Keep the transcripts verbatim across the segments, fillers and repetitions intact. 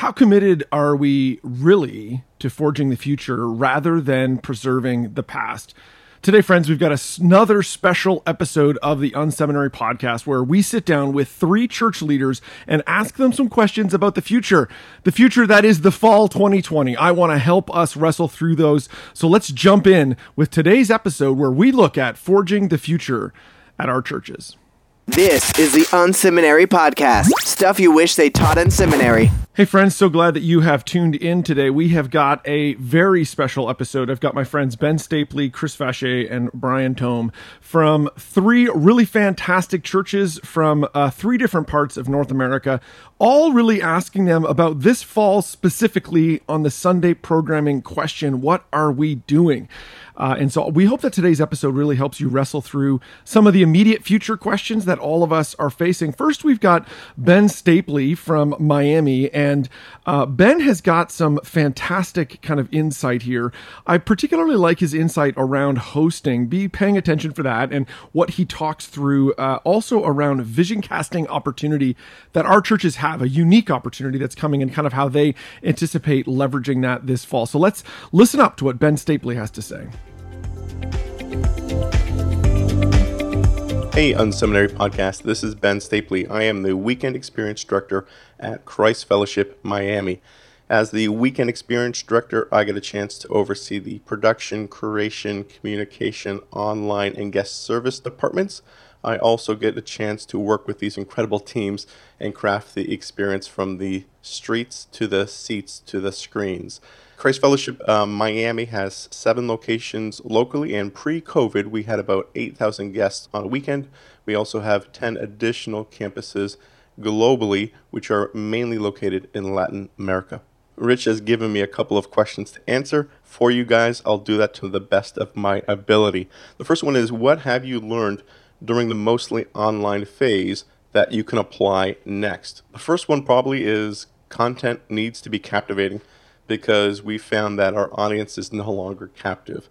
how committed are we really to forging the future rather than preserving the past? Today, friends, we've got another special episode of the Unseminary Podcast where we sit down with three church leaders and ask them some questions about the future. The future, that is the fall twenty twenty. I want to help us wrestle through those. So let's jump in with today's episode where we look at forging the future at our churches. This is the Unseminary Podcast, stuff you wish they taught in seminary. Hey friends, so glad that you have tuned in today. We have got a very special episode. I've got my friends Ben Stapley, Chris Vacher, and Brian Tome from three really fantastic churches from uh, three different parts of North America, all really asking them about this fall specifically on the Sunday programming question, what are we doing? Uh, and so we hope that today's episode really helps you wrestle through some of the immediate future questions that all of us are facing. First, we've got Ben Stapley from Miami, and uh, Ben has got some fantastic kind of insight here. I particularly like his insight around hosting. Be paying attention for that and what he talks through uh, also around vision casting opportunity that our churches have, a unique opportunity that's coming and kind of how they anticipate leveraging that this fall. So let's listen up to what Ben Stapley has to say. Hey, Unseminary Podcast. This is Ben Stapley. I am the Weekend Experience Director at Christ Fellowship Miami. As the Weekend Experience Director, I get a chance to oversee the production, curation, communication, online, and guest service departments. I also get a chance to work with these incredible teams and craft the experience from the streets to the seats to the screens. Christ Fellowship uh, Miami has seven locations locally, and pre-COVID, we had about eight thousand guests on a weekend. We also have ten additional campuses globally, which are mainly located in Latin America. Rich has given me a couple of questions to answer for you guys. I'll do that to the best of my ability. The first one is, what have you learned during the mostly online phase that you can apply next? The first one probably is content needs to be captivating, because we found that our audience is no longer captive.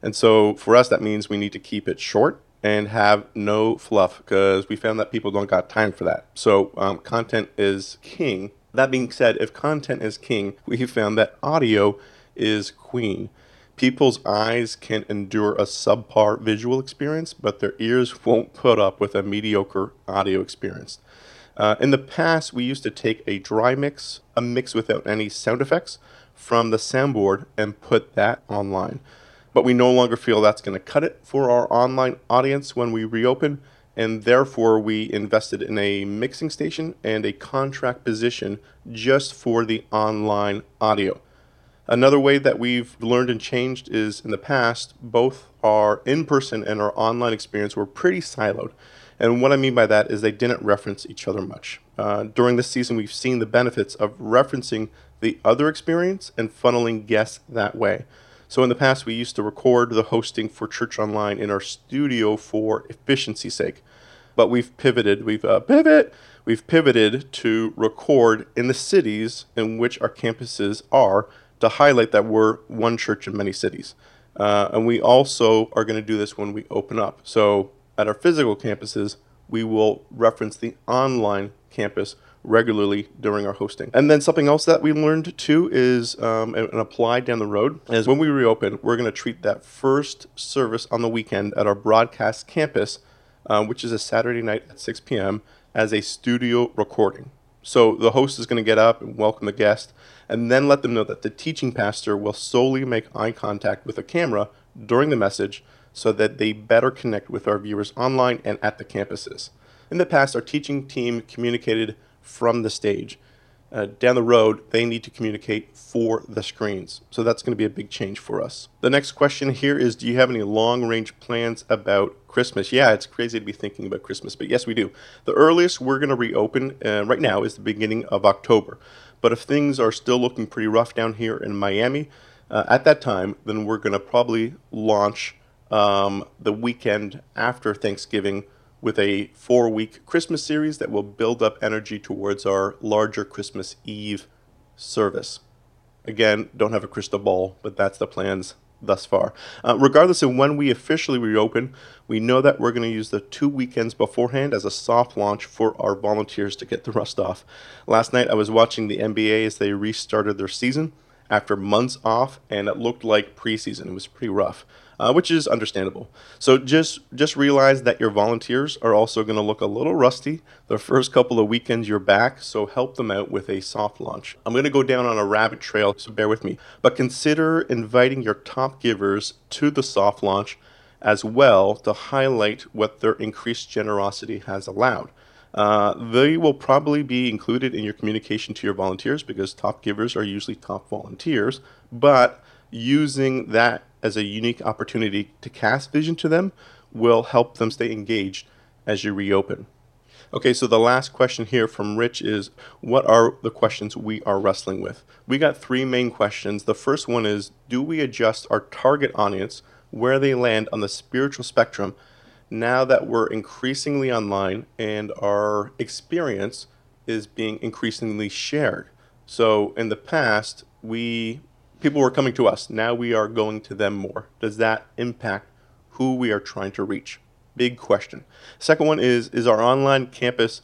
And so for us, that means we need to keep it short and have no fluff, because we found that people don't got time for that. So um, content is king. That being said, if content is king, we found that audio is queen. People's eyes can endure a subpar visual experience, but their ears won't put up with a mediocre audio experience. Uh, in the past, we used to take a dry mix, a mix without any sound effects, from the soundboard and put that online. But we no longer feel that's going to cut it for our online audience when we reopen, and therefore we invested in a mixing station and a contract position just for the online audio. Another way that we've learned and changed is, in the past, both our in-person and our online experience were pretty siloed. And what I mean by that is they didn't reference each other much. Uh, during this season, we've seen the benefits of referencing the other experience and funneling guests that way. So in the past, we used to record the hosting for Church Online in our studio for efficiency's sake. But we've pivoted, we've uh, pivot, we've pivoted to record in the cities in which our campuses are, to highlight that we're one church in many cities. Uh, and we also are going to do this when we open up. So at our physical campuses, we will reference the online campus regularly during our hosting. And then something else that we learned too is, um, and applied down the road, is when we reopen, we're going to treat that first service on the weekend at our broadcast campus, uh, which is a Saturday night at six p.m., as a studio recording. So the host is going to get up and welcome the guest, and then let them know that the teaching pastor will solely make eye contact with a camera during the message, so that they better connect with our viewers online and at the campuses. In the past, our teaching team communicated from the stage. Uh, down the road, they need to communicate for the screens. So that's going to be a big change for us. The next question here is, do you have any long-range plans about Christmas? Yeah, it's crazy to be thinking about Christmas, but yes, we do. The earliest we're going to reopen uh, right now is the beginning of October. But if things are still looking pretty rough down here in Miami uh, at that time, then we're going to probably launch Um, the weekend after Thanksgiving with a four-week Christmas series that will build up energy towards our larger Christmas Eve service. Again, don't have a crystal ball, but that's the plans thus far. Uh, regardless of when we officially reopen, we know that we're going to use the two weekends beforehand as a soft launch for our volunteers to get the rust off. Last night I was watching the N B A as they restarted their season after months off, and it looked like preseason. It was pretty rough, uh, which is understandable. So just, just realize that your volunteers are also going to look a little rusty the first couple of weekends you're back, so help them out with a soft launch. I'm going to go down on a rabbit trail, so bear with me. But consider inviting your top givers to the soft launch as well to highlight what their increased generosity has allowed. Uh, they will probably be included in your communication to your volunteers because top givers are usually top volunteers, but using that as a unique opportunity to cast vision to them will help them stay engaged as you reopen. Okay, so the last question here from Rich is, what are the questions we are wrestling with? We got three main questions. The first one is, do we adjust our target audience where they land on the spiritual spectrum now that we're increasingly online and our experience is being increasingly shared? So in the past, we people were coming to us. Now we are going to them more. Does that impact who we are trying to reach? Big question. Second one is, is our online campus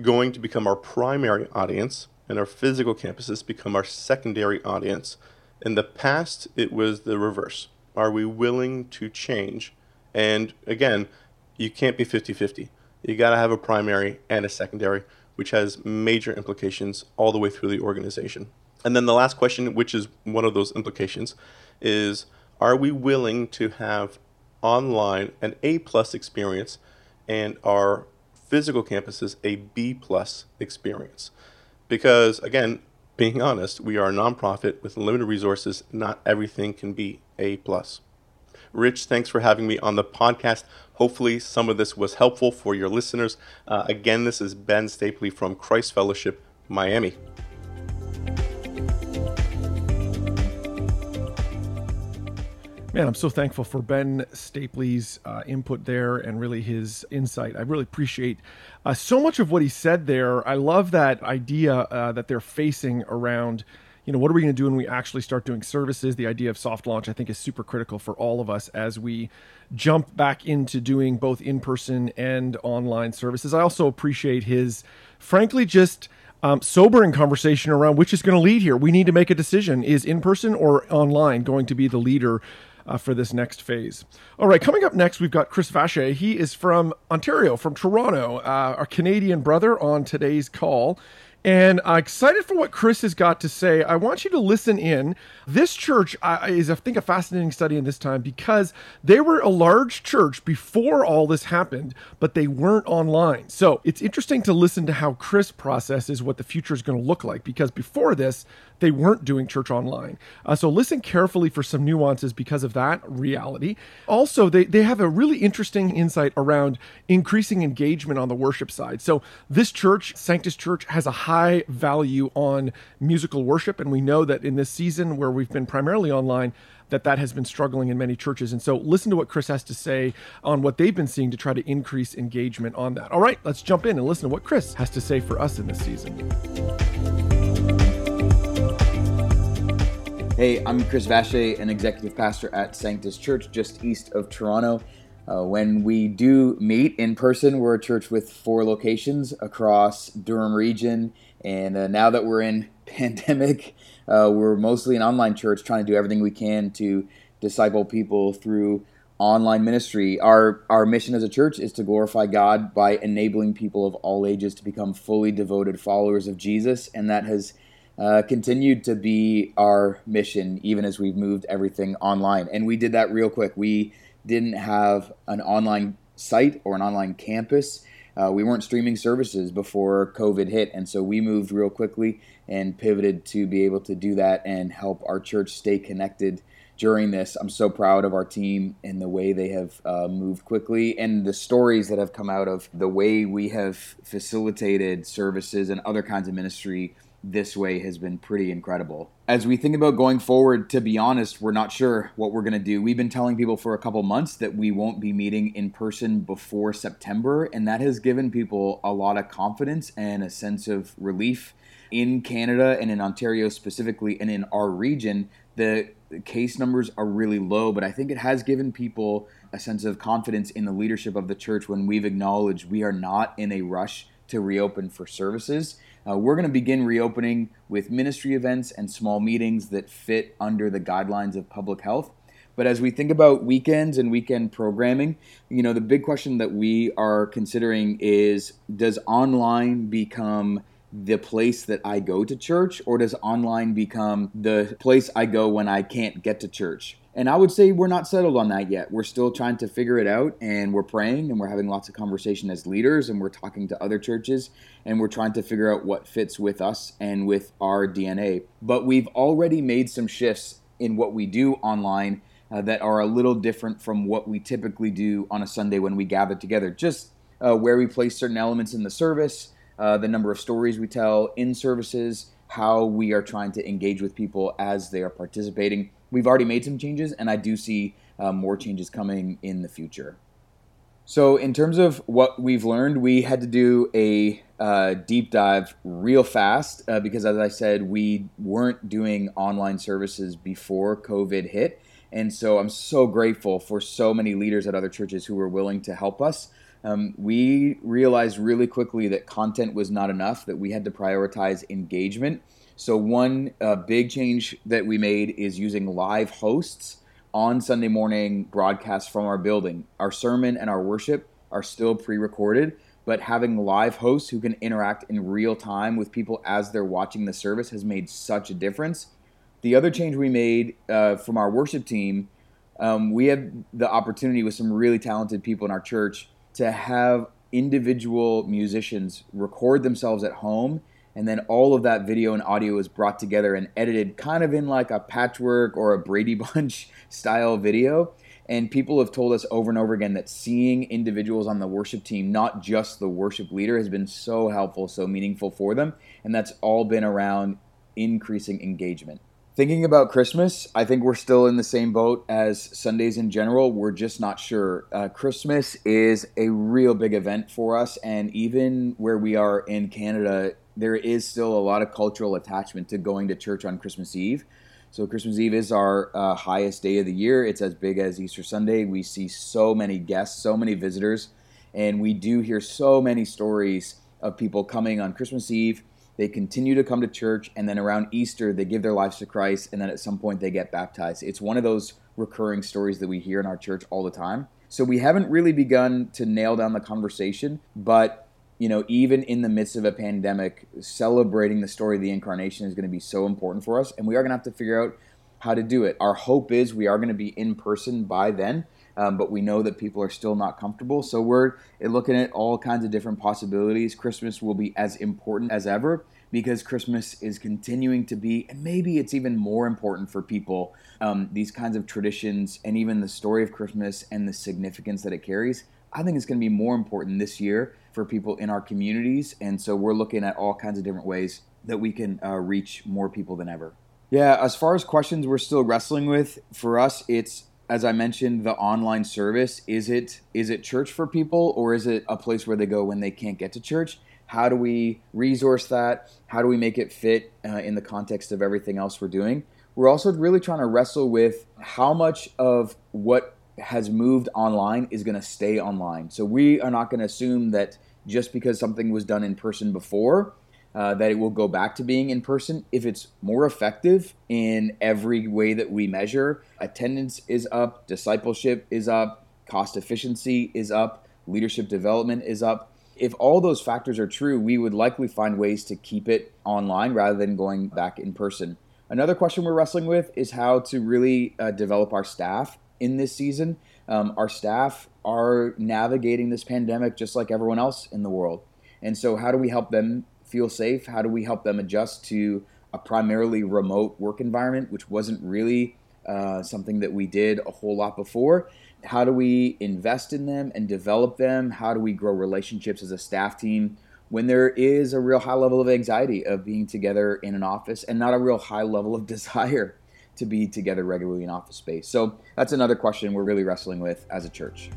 going to become our primary audience and our physical campuses become our secondary audience? In the past, it was the reverse. Are we willing to change? And again, you can't be fifty-fifty. You got to have a primary and a secondary, which has major implications all the way through the organization. And then the last question, which is one of those implications, is are we willing to have online an A-plus experience and our physical campuses a B-plus experience? Because again, being honest, we are a nonprofit with limited resources. Not everything can be A-plus. Rich, thanks for having me on the podcast. Hopefully some of this was helpful for your listeners. Uh, again, this is Ben Stapley from Christ Fellowship Miami. Man, I'm so thankful for Ben Stapley's uh, input there and really his insight. I really appreciate uh, so much of what he said there. I love that idea uh, that they're facing around, you know, what are we going to do when we actually start doing services? The idea of soft launch, I think, is super critical for all of us as we jump back into doing both in-person and online services. I also appreciate his, frankly, just um, sobering conversation around which is going to lead here. We need to make a decision. Is in-person or online going to be the leader Uh, for this next phase? All right, coming up next, we've got Chris Vacher. He is from Ontario, from Toronto, uh, our Canadian brother on today's call. And I'm excited for what Chris has got to say. I want you to listen in. This church uh, is, I think, a fascinating study in this time because they were a large church before all this happened, but they weren't online. So it's interesting to listen to how Chris processes what the future is going to look like because before this, they weren't doing church online. Uh, so listen carefully for some nuances because of that reality. Also, they, they have a really interesting insight around increasing engagement on the worship side. So this church, Sanctus Church, has a high value on musical worship. And we know that in this season where we've been primarily online, that that has been struggling in many churches. And so listen to what Chris has to say on what they've been seeing to try to increase engagement on that. All right, let's jump in and listen to what Chris has to say for us in this season. Hey, I'm Chris Vacher, an executive pastor at Sanctus Church, just east of Toronto. Uh, when we do meet in person, we're a church with four locations across Durham region. And uh, now that we're in pandemic, uh, we're mostly an online church trying to do everything we can to disciple people through online ministry. Our, our mission as a church is to glorify God by enabling people of all ages to become fully devoted followers of Jesus. And that has Uh, continued to be our mission, even as we've moved everything online. And we did that real quick. We didn't have an online site or an online campus. Uh, we weren't streaming services before COVID hit. And so we moved real quickly and pivoted to be able to do that and help our church stay connected during this. I'm so proud of our team and the way they have uh, moved quickly and the stories that have come out of the way we have facilitated services and other kinds of ministry this way has been pretty incredible. As we think about going forward, to be honest, we're not sure what we're going to do. We've been telling people for a couple months that we won't be meeting in person before September, and that has given people a lot of confidence and a sense of relief in Canada and in Ontario specifically and in our region The case numbers are really low, but I think it has given people a sense of confidence in the leadership of the church when we've acknowledged we are not in a rush to reopen for services. Uh, we're going to begin reopening with ministry events and small meetings that fit under the guidelines of public health. But as we think about weekends and weekend programming, you know, the big question that we are considering is, does online become the place that I go to church, or does online become the place I go when I can't get to church? And I would say we're not settled on that yet. We're still trying to figure it out, and we're praying, and we're having lots of conversation as leaders, and we're talking to other churches, and we're trying to figure out what fits with us and with our D N A. But we've already made some shifts in what we do online uh, that are a little different from what we typically do on a Sunday when we gather together. Just uh, where we place certain elements in the service, Uh, the number of stories we tell in services, how we are trying to engage with people as they are participating. We've already made some changes, and I do see uh, more changes coming in the future. So in terms of what we've learned, we had to do a uh, deep dive real fast uh, because, as I said, we weren't doing online services before COVID hit. And so I'm so grateful for so many leaders at other churches who were willing to help us. Um, we realized really quickly that content was not enough, that we had to prioritize engagement. So one uh, big change that we made is using live hosts on Sunday morning broadcasts from our building. Our sermon and our worship are still pre-recorded, but having live hosts who can interact in real time with people as they're watching the service has made such a difference. The other change we made uh, from our worship team, um, we had the opportunity with some really talented people in our church to have individual musicians record themselves at home, and then all of that video and audio is brought together and edited kind of in like a patchwork or a Brady Bunch style video. And people have told us over and over again that seeing individuals on the worship team, not just the worship leader, has been so helpful, so meaningful for them. And that's all been around increasing engagement. Thinking about Christmas, I think we're still in the same boat as Sundays in general. We're just not sure. Uh, Christmas is a real big event for us, and even where we are in Canada, there is still a lot of cultural attachment to going to church on Christmas Eve. So Christmas Eve is our uh, highest day of the year. It's as big as Easter Sunday. We see so many guests, so many visitors, and we do hear so many stories of people coming on Christmas Eve. They continue to come to church, and then around Easter, they give their lives to Christ, and then at some point, they get baptized. It's one of those recurring stories that we hear in our church all the time. So we haven't really begun to nail down the conversation, but you know, even in the midst of a pandemic, celebrating the story of the incarnation is going to be so important for us, and we are going to have to figure out how to do it. Our hope is we are going to be in person by then, um, but we know that people are still not comfortable. So we're looking at all kinds of different possibilities. Christmas will be as important as ever because Christmas is continuing to be, and maybe it's even more important for people, um, these kinds of traditions and even the story of Christmas and the significance that it carries. I think it's going to be more important this year for people in our communities. And so we're looking at all kinds of different ways that we can uh, reach more people than ever. Yeah, as far as questions we're still wrestling with, for us, it's, as I mentioned, the online service. Is it is it church for people, or is it a place where they go when they can't get to church? How do we resource that? How do we make it fit uh, in the context of everything else we're doing? We're also really trying to wrestle with how much of what has moved online is going to stay online. So we are not going to assume that just because something was done in person before, Uh, that it will go back to being in person. If it's more effective in every way that we measure, attendance is up, discipleship is up, cost efficiency is up, leadership development is up. If all those factors are true, we would likely find ways to keep it online rather than going back in person. Another question we're wrestling with is how to really uh, develop our staff in this season. Um, our staff are navigating this pandemic just like everyone else in the world. And so how do we help them feel safe? How do we help them adjust to a primarily remote work environment, which wasn't really uh, something that we did a whole lot before? How do we invest in them and develop them? How do we grow relationships as a staff team when there is a real high level of anxiety of being together in an office and not a real high level of desire to be together regularly in office space? So that's another question we're really wrestling with as a church.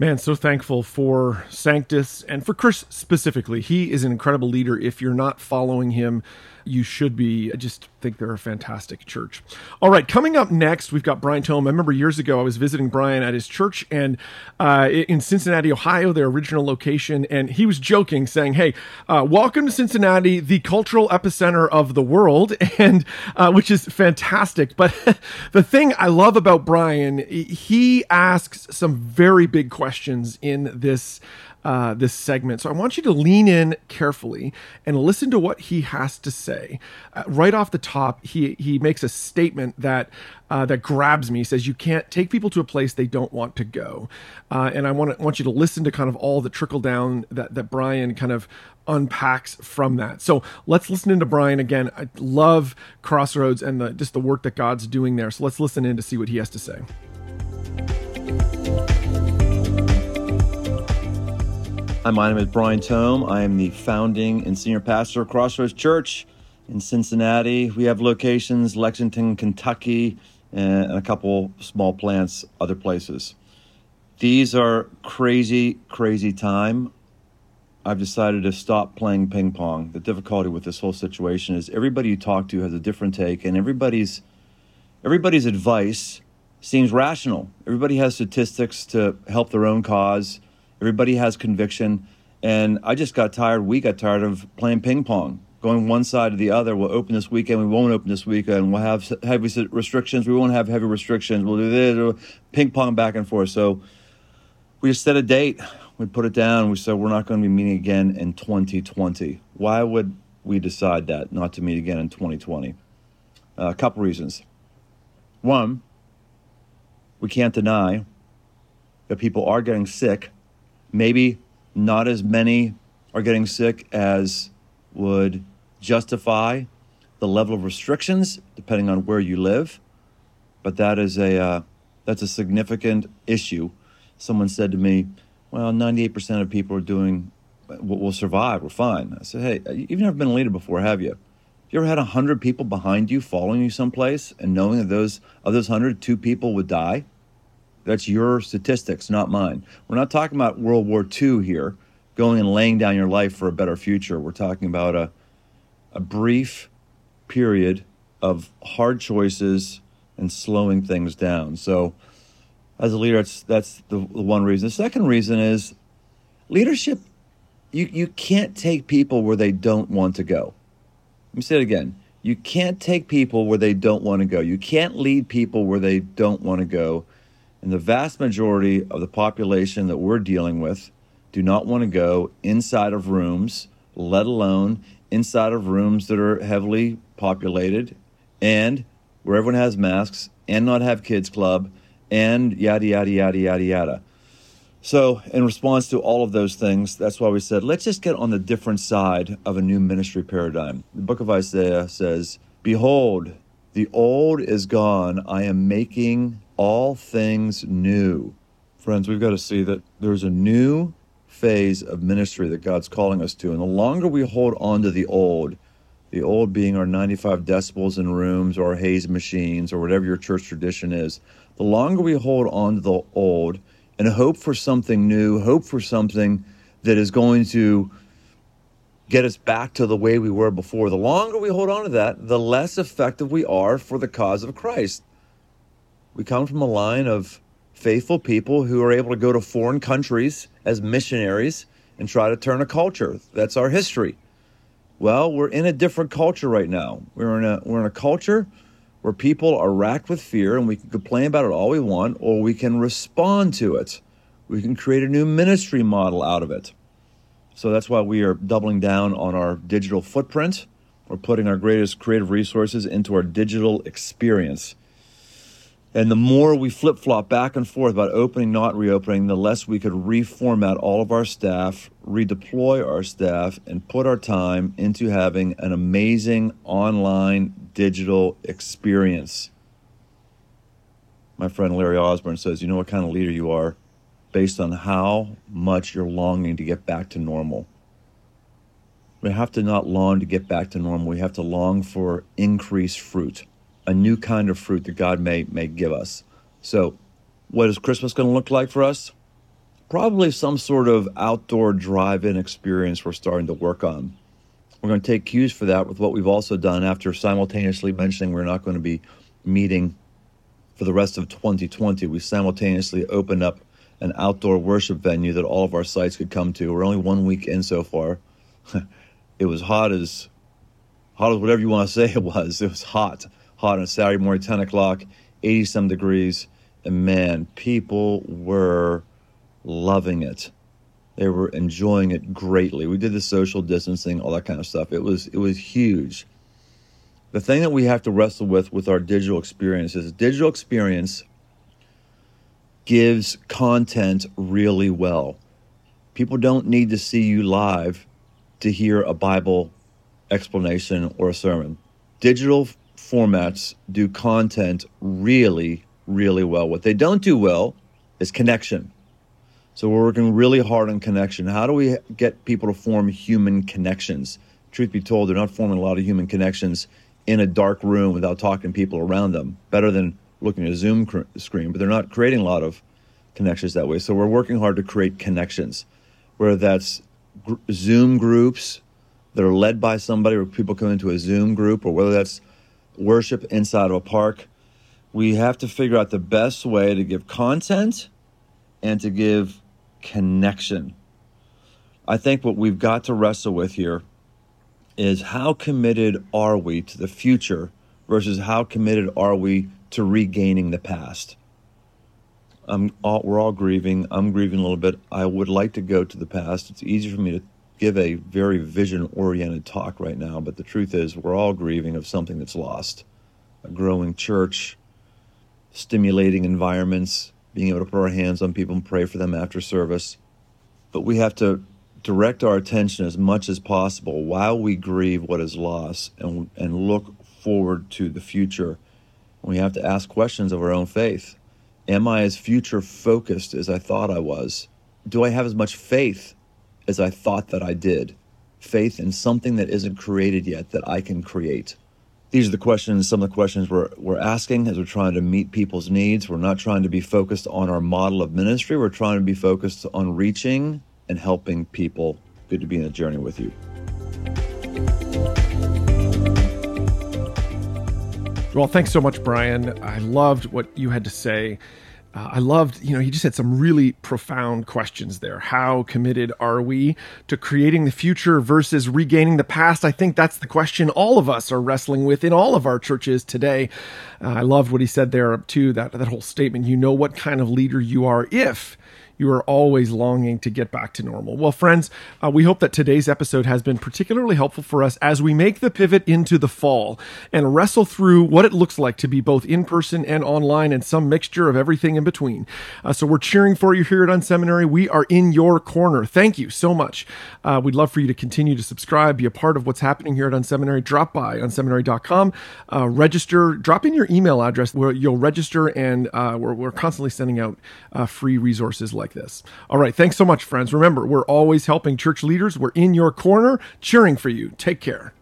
Man, so thankful for Sanctus and for Chris specifically. He is an incredible leader. If you're not following him, you should be. I just think they're a fantastic church. All right, coming up next, we've got Brian Tome. I remember years ago, I was visiting Brian at his church and uh, in Cincinnati, Ohio, their original location, and he was joking, saying, hey, uh, welcome to Cincinnati, the cultural epicenter of the world, and uh, which is fantastic. But the thing I love about Brian, he asks some very big questions in this Uh, this segment. So I want you to lean in carefully and listen to what he has to say. Uh, right off the top, he he makes a statement that uh, that grabs me. He says, you can't take people to a place they don't want to go. Uh, and I want to want you to listen to kind of all the trickle down that, that Brian kind of unpacks from that. So let's listen into Brian again. I love Crossroads and the, just the work that God's doing there. So let's listen in to see what he has to say. Hi, my name is Brian Tome. I am the founding and senior pastor of Crossroads Church in Cincinnati. We have locations, Lexington, Kentucky, and a couple small plants, other places. These are crazy, crazy time. I've decided to stop playing ping pong. The difficulty with this whole situation is everybody you talk to has a different take, and everybody's everybody's advice seems rational. Everybody has statistics to help their own cause. Everybody has conviction, and I just got tired. We got tired of playing ping pong, going one side to the other. We'll open this weekend. We won't open this weekend. We'll have heavy restrictions. We won't have heavy restrictions. We'll do this, ping pong back and forth. So we just set a date. We put it down. We said we're not going to be meeting again in twenty twenty. Why would we decide that, not to meet again in twenty twenty? Uh, a couple reasons. One, we can't deny that people are getting sick. Maybe not as many are getting sick as would justify the level of restrictions, depending on where you live. But that is a uh, that's a significant issue. Someone said to me, well, ninety-eight percent of people are doing, will survive, we're fine. I said, hey, you've never been a leader before, have you? You ever had one hundred people behind you following you someplace and knowing that those of those one hundred, two people would die? That's your statistics, not mine. We're not talking about World War Two here, going and laying down your life for a better future. We're talking about a a brief period of hard choices and slowing things down. So as a leader, that's, that's the, the one reason. The second reason is leadership. You, you can't take people where they don't want to go. Let me say it again. You can't take people where they don't want to go. You can't lead people where they don't want to go. And the vast majority of the population that we're dealing with do not want to go inside of rooms, let alone inside of rooms that are heavily populated and where everyone has masks and not have kids club and yada, yada, yada, yada, yada. So in response to all of those things, that's why we said, let's just get on the different side of a new ministry paradigm. The book of Isaiah says, behold, the old is gone. I am making all things new. Friends, we've got to see that there's a new phase of ministry that God's calling us to. And the longer we hold on to the old, the old being our ninety-five decibels in rooms or haze machines or whatever your church tradition is, the longer we hold on to the old and hope for something new, hope for something that is going to get us back to the way we were before, the longer we hold on to that, the less effective we are for the cause of Christ. We come from a line of faithful people who are able to go to foreign countries as missionaries and try to turn a culture. That's our history. Well, we're in a different culture right now. We're in a we're in a culture where people are racked with fear, and we can complain about it all we want, or we can respond to it. We can create a new ministry model out of it. So that's why we are doubling down on our digital footprint. We're putting our greatest creative resources into our digital experience. And the more we flip-flop back and forth about opening, not reopening, the less we could reformat all of our staff, redeploy our staff, and put our time into having an amazing online digital experience. My friend Larry Osborne says, you know what kind of leader you are based on how much you're longing to get back to normal. We have to not long to get back to normal. We have to long for increased fruit. A new kind of fruit that God may, may give us. So what is Christmas going to look like for us? probably some sort of outdoor drive-in experience we're starting to work on. We're going to take cues for that with what we've also done after simultaneously mentioning we're not going to be meeting for the rest of twenty twenty. We simultaneously opened up an outdoor worship venue that all of our sites could come to. We're only one week in so far. It was hot as, hot as whatever you want to say it was. It was hot, hot on Saturday morning, ten o'clock, eighty some degrees. And man, people were loving it. They were enjoying it greatly. We did the social distancing, all that kind of stuff. It was it was huge. The thing that we have to wrestle with with our digital experience is digital experience gives content really well. People don't need to see you live to hear a Bible explanation or a sermon. Digital formats do content really, really well. What they don't do well is connection. So we're working really hard on connection. How do we get people to form human connections? Truth be told, they're not forming a lot of human connections in a dark room without talking to people around them. Better than looking at a Zoom cr- screen, but they're not creating a lot of connections that way. So we're working hard to create connections, whether that's gr- Zoom groups that are led by somebody where people come into a Zoom group, or whether that's worship inside of a park. We have to figure out the best way to give content and to give connection. I think what we've got to wrestle with here is how committed are we to the future versus how committed are we to regaining the past. I'm all, we're all grieving. I'm grieving a little bit. I would like to go to the past. It's easy for me to give a very vision-oriented talk right now, but the truth is we're all grieving of something that's lost. A growing church, stimulating environments, being able to put our hands on people and pray for them after service. But we have to direct our attention as much as possible while we grieve what is lost and and look forward to the future. We have to ask questions of our own faith. Am I as future-focused as I thought I was? Do I have as much faith as I thought that I did? Faith in something that isn't created yet that I can create. These are the questions, some of the questions we're we're asking as we're trying to meet people's needs. We're not trying to be focused on our model of ministry. We're trying to be focused on reaching and helping people. Good to be in the journey with you. Well, thanks so much, Brian. I loved what you had to say. Uh, I loved, you know, you just had some really profound questions there. How committed are we to creating the future versus regaining the past? I think that's the question all of us are wrestling with in all of our churches today. Uh, I loved what he said there, too, that, that whole statement, you know what kind of leader you are if you are always longing to get back to normal. Well, friends, uh, we hope that today's episode has been particularly helpful for us as we make the pivot into the fall and wrestle through what it looks like to be both in person and online and some mixture of everything in between. Uh, so we're cheering for you here at Unseminary. We are in your corner. Thank you so much. Uh, we'd love for you to continue to subscribe, be a part of what's happening here at Unseminary. Drop by unseminary dot com, uh, register, drop in your email address where you'll register, and uh, we're, we're constantly sending out uh, free resources like this. All right. Thanks so much, friends. Remember, we're always helping church leaders. We're in your corner, cheering for you. Take care.